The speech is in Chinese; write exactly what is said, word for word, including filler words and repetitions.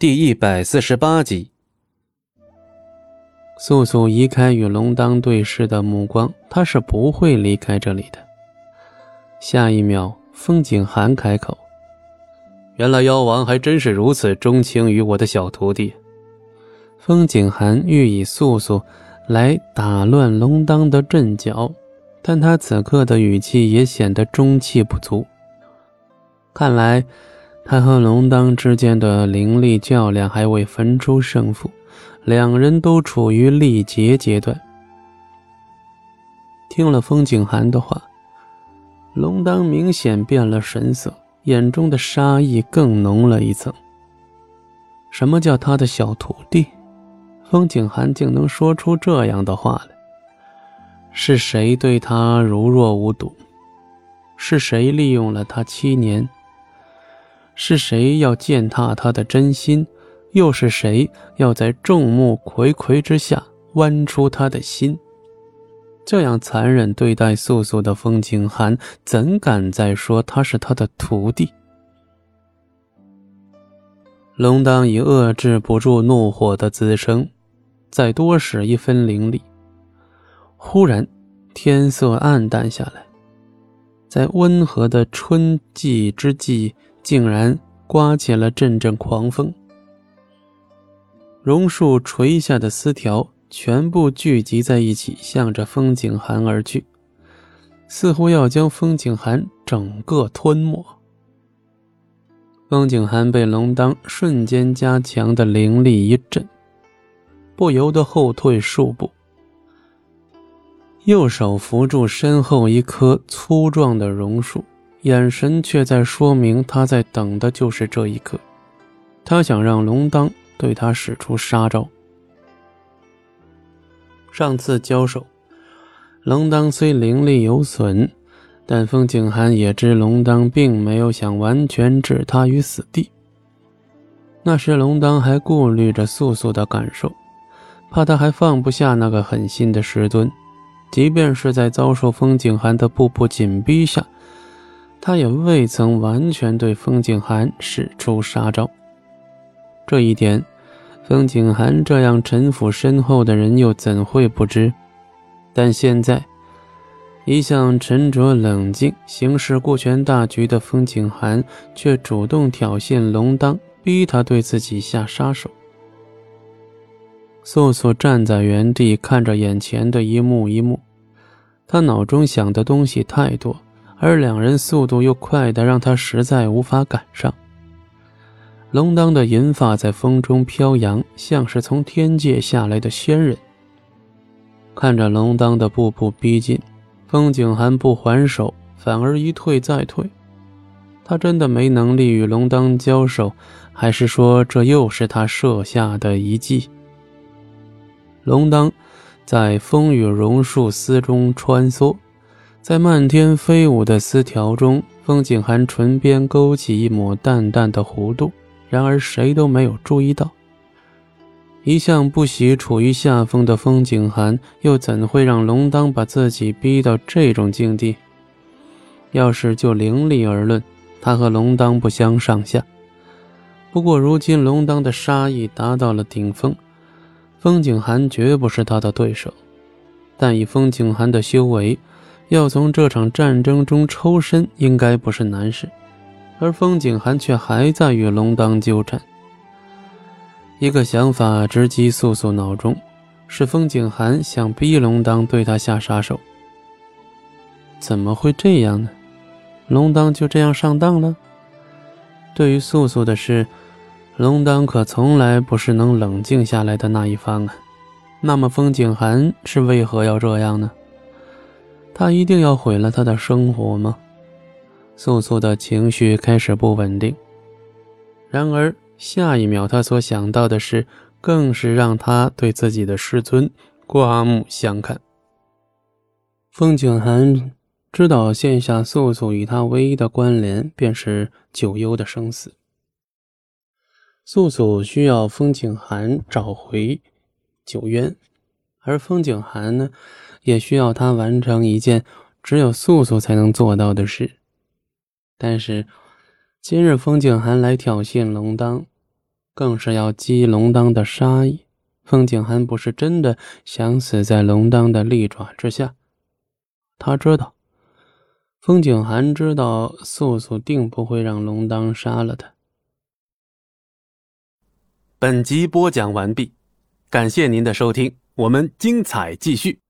第一百四十八集。素素移开与龙当对视的目光，她是不会离开这里的。下一秒，风景寒开口：原来妖王还真是如此钟情于我的小徒弟。风景寒欲以素素来打乱龙当的阵脚，但他此刻的语气也显得中气不足。看来他和龙当之间的灵力较量还未分出胜负，两人都处于力竭阶段。听了风景寒的话，龙当明显变了神色，眼中的杀意更浓了一层。什么叫他的小徒弟？风景寒竟能说出这样的话来。是谁对他如若无睹？是谁利用了他七年？是谁要践踏他的真心？又是谁要在众目睽睽之下剜出他的心？这样残忍对待素素的风景寒，怎敢再说他是他的徒弟？龙当已遏制不住怒火的滋生，再多使一分灵力。忽然天色暗淡下来，在温和的春季之际，竟然刮起了阵阵狂风。榕树垂下的丝条全部聚集在一起，向着风景寒而去，似乎要将风景寒整个吞没。风景寒被龙当瞬间加强的灵力一震，不由得后退数步，右手扶住身后一棵粗壮的榕树，眼神却在说明他在等的就是这一刻。他想让龙当对他使出杀招。上次交手，龙当虽灵力有损，但风景寒也知龙当并没有想完全置他于死地。那时龙当还顾虑着素素的感受，怕他还放不下那个狠心的石墩。即便是在遭受风景寒的步步紧逼下，他也未曾完全对风景寒使出杀招。这一点，风景寒这样沉腐身后的人又怎会不知？但现在，一向沉着冷静、行事顾全大局的风景寒，却主动挑衅龙当，逼他对自己下杀手。素素站在原地，看着眼前的一幕一幕，她脑中想的东西太多，而两人速度又快得让她实在无法赶上。龙当的银发在风中飘扬，像是从天界下来的仙人。看着龙当的步步逼近，风景寒不还手，反而一退再退。他真的没能力与龙当交手，还是说这又是他设下的一计？龙当在风雨榕树丝中穿梭，在漫天飞舞的丝条中，风景寒唇边勾起一抹淡淡的弧度，然而谁都没有注意到。一向不喜处于下风的风景寒，又怎会让龙当把自己逼到这种境地？要是就灵力而论，他和龙当不相上下。不过如今龙当的杀意达到了顶峰，风景寒绝不是他的对手，但以风景寒的修为，要从这场战争中抽身应该不是难事。而风景寒却还在与龙当纠缠。一个想法直击素素脑中，是风景寒想逼龙当对他下杀手。怎么会这样呢？龙当就这样上当了？对于素素的事，龙当可从来不是能冷静下来的那一方啊。那么风景寒是为何要这样呢？他一定要毁了他的生活吗？素素的情绪开始不稳定。然而下一秒，他所想到的事更是让他对自己的师尊刮目相看。风景寒知道现下素素与他唯一的关联便是九幽的生死。素素需要风景寒找回九渊，而风景寒呢，也需要他完成一件只有素素才能做到的事。但是今日风景寒来挑衅龙当，更是要激龙当的杀意。凤景寒不是真的想死在龙当的利爪之下，他知道，凤景寒知道素素定不会让龙当杀了他。本集播讲完毕，感谢您的收听，我们精彩继续。